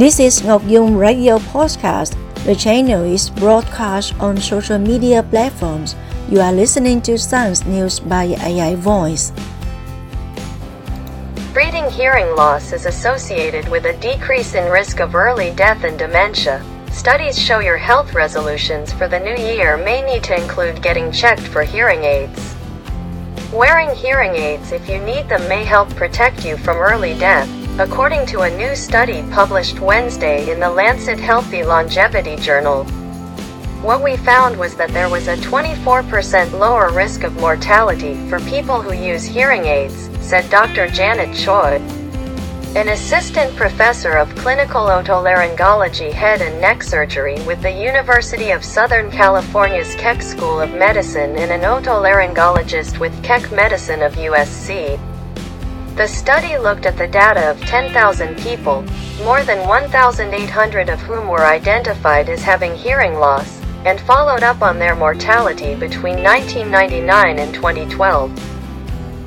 This is Ngoc Yung Radio Podcast. The channel is broadcast on social media platforms. You are listening to Science News by AI Voice. Treating hearing loss is associated with a decrease in risk of early death and dementia. Studies show your health resolutions for the new year may need to include getting checked for hearing aids. Wearing hearing aids if you need them may help protect you from early death, according to a new study published Wednesday in the Lancet Healthy Longevity Journal. What we found was that there was a 24% lower risk of mortality for people who use hearing aids, said Dr. Janet Choi, an assistant professor of clinical otolaryngology head and neck surgery with the University of Southern California's Keck School of Medicine and an otolaryngologist with Keck Medicine of USC. The study looked at the data of 10,000 people, more than 1,800 of whom were identified as having hearing loss, and followed up on their mortality between 1999 and 2012.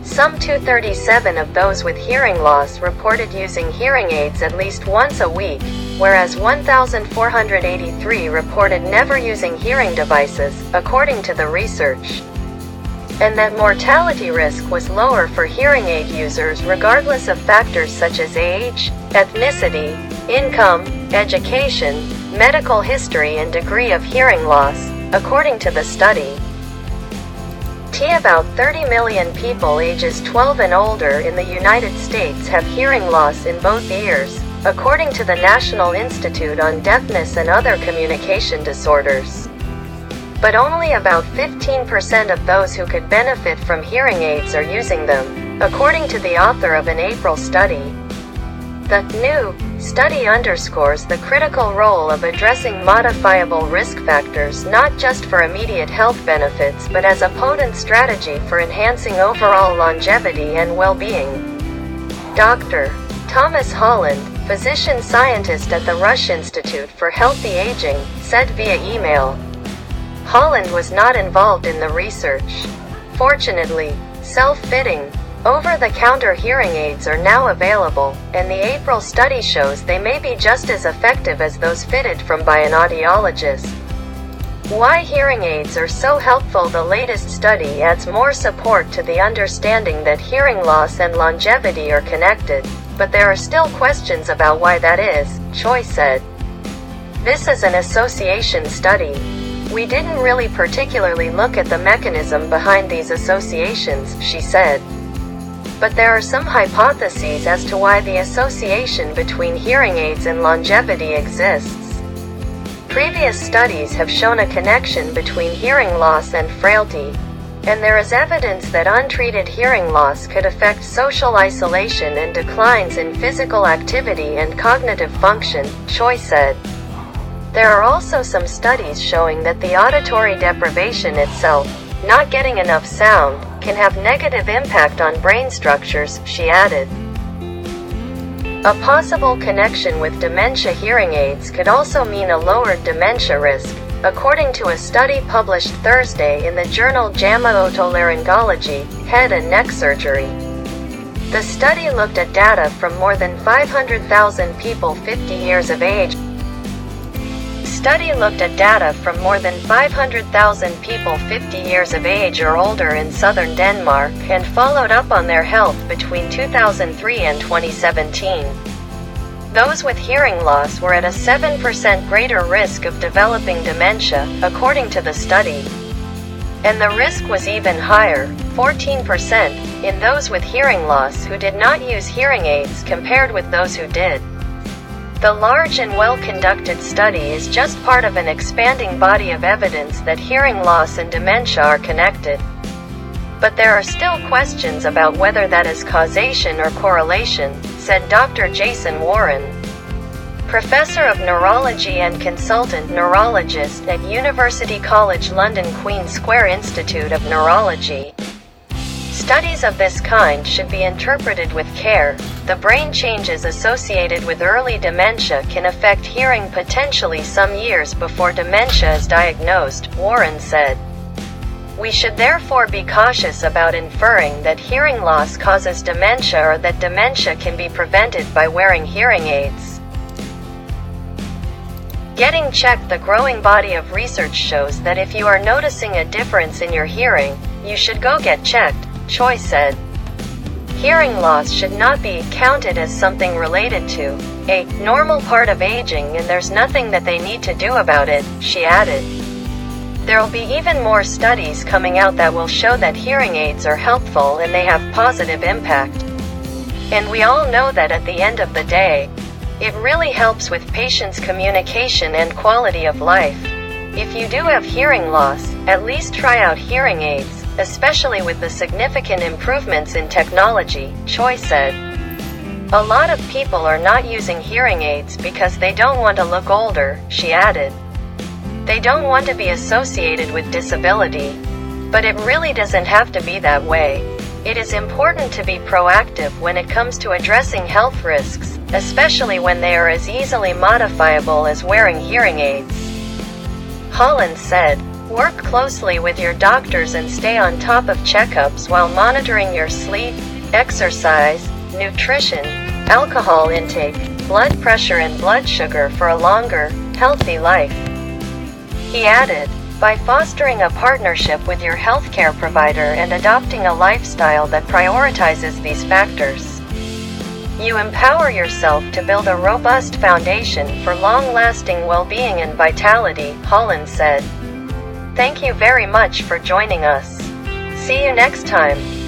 Some 237 of those with hearing loss reported using hearing aids at least once a week, whereas 1,483 reported never using hearing devices, according to the research. And that mortality risk was lower for hearing aid users regardless of factors such as age, ethnicity, income, education, medical history and degree of hearing loss, according to the study. About 30 million people ages 12 and older in the United States have hearing loss in both ears, according to the National Institute on Deafness and Other Communication Disorders. But only about 15% of those who could benefit from hearing aids are using them, according to the author of an April study. The new study underscores the critical role of addressing modifiable risk factors not just for immediate health benefits but as a potent strategy for enhancing overall longevity and well-being. Dr. Thomas Holland, physician scientist at the Rush Institute for Healthy Aging, said via email. Holland was not involved in the research. Fortunately, self-fitting, over-the-counter hearing aids are now available, and the April study shows they may be just as effective as those fitted from by an audiologist. Why hearing aids are so helpful. The latest study adds more support to the understanding that hearing loss and longevity are connected, but there are still questions about why that is, Choi said. This is an association study. We didn't really particularly look at the mechanism behind these associations, she said. But there are some hypotheses as to why the association between hearing aids and longevity exists. Previous studies have shown a connection between hearing loss and frailty, and there is evidence that untreated hearing loss could affect social isolation and declines in physical activity and cognitive function, Choi said. There are also some studies showing that the auditory deprivation itself, not getting enough sound, can have negative impact on brain structures, she added. A possible connection with dementia. Hearing aids could also mean a lowered dementia risk, according to a study published Thursday in the journal JAMA Otolaryngology, Head and Neck Surgery. The study looked at data from more than 500,000 people 50 years of age. Study looked at data from more than 500,000 people 50 years of age or older in southern Denmark and followed up on their health between 2003 and 2017. Those with hearing loss were at a 7% greater risk of developing dementia, according to the study. And the risk was even higher, 14%, in those with hearing loss who did not use hearing aids compared with those who did. The large and well-conducted study is just part of an expanding body of evidence that hearing loss and dementia are connected. But there are still questions about whether that is causation or correlation, said Dr. Jason Warren, professor of neurology and consultant neurologist at University College London Queen Square Institute of Neurology. Studies of this kind should be interpreted with care. The brain changes associated with early dementia can affect hearing potentially some years before dementia is diagnosed, Warren said. We should therefore be cautious about inferring that hearing loss causes dementia or that dementia can be prevented by wearing hearing aids. Getting checked. The growing body of research shows that if you are noticing a difference in your hearing, you should go get checked, Choi said. Hearing loss should not be counted as something related to a normal part of aging, and there's nothing that they need to do about it, she added. There'll be even more studies coming out that will show that hearing aids are helpful and they have positive impact. And we all know that at the end of the day, it really helps with patients' communication and quality of life. If you do have hearing loss, at least try out hearing aids, especially with the significant improvements in technology, Choi said. A lot of people are not using hearing aids because they don't want to look older, she added. They don't want to be associated with disability. But it really doesn't have to be that way. It is important to be proactive when it comes to addressing health risks, especially when they are as easily modifiable as wearing hearing aids. Holland said, work closely with your doctors and stay on top of checkups while monitoring your sleep, exercise, nutrition, alcohol intake, blood pressure and blood sugar for a longer, healthy life. He added, by fostering a partnership with your healthcare provider and adopting a lifestyle that prioritizes these factors, you empower yourself to build a robust foundation for long-lasting well-being and vitality, Holland said. Thank you very much for joining us. See you next time.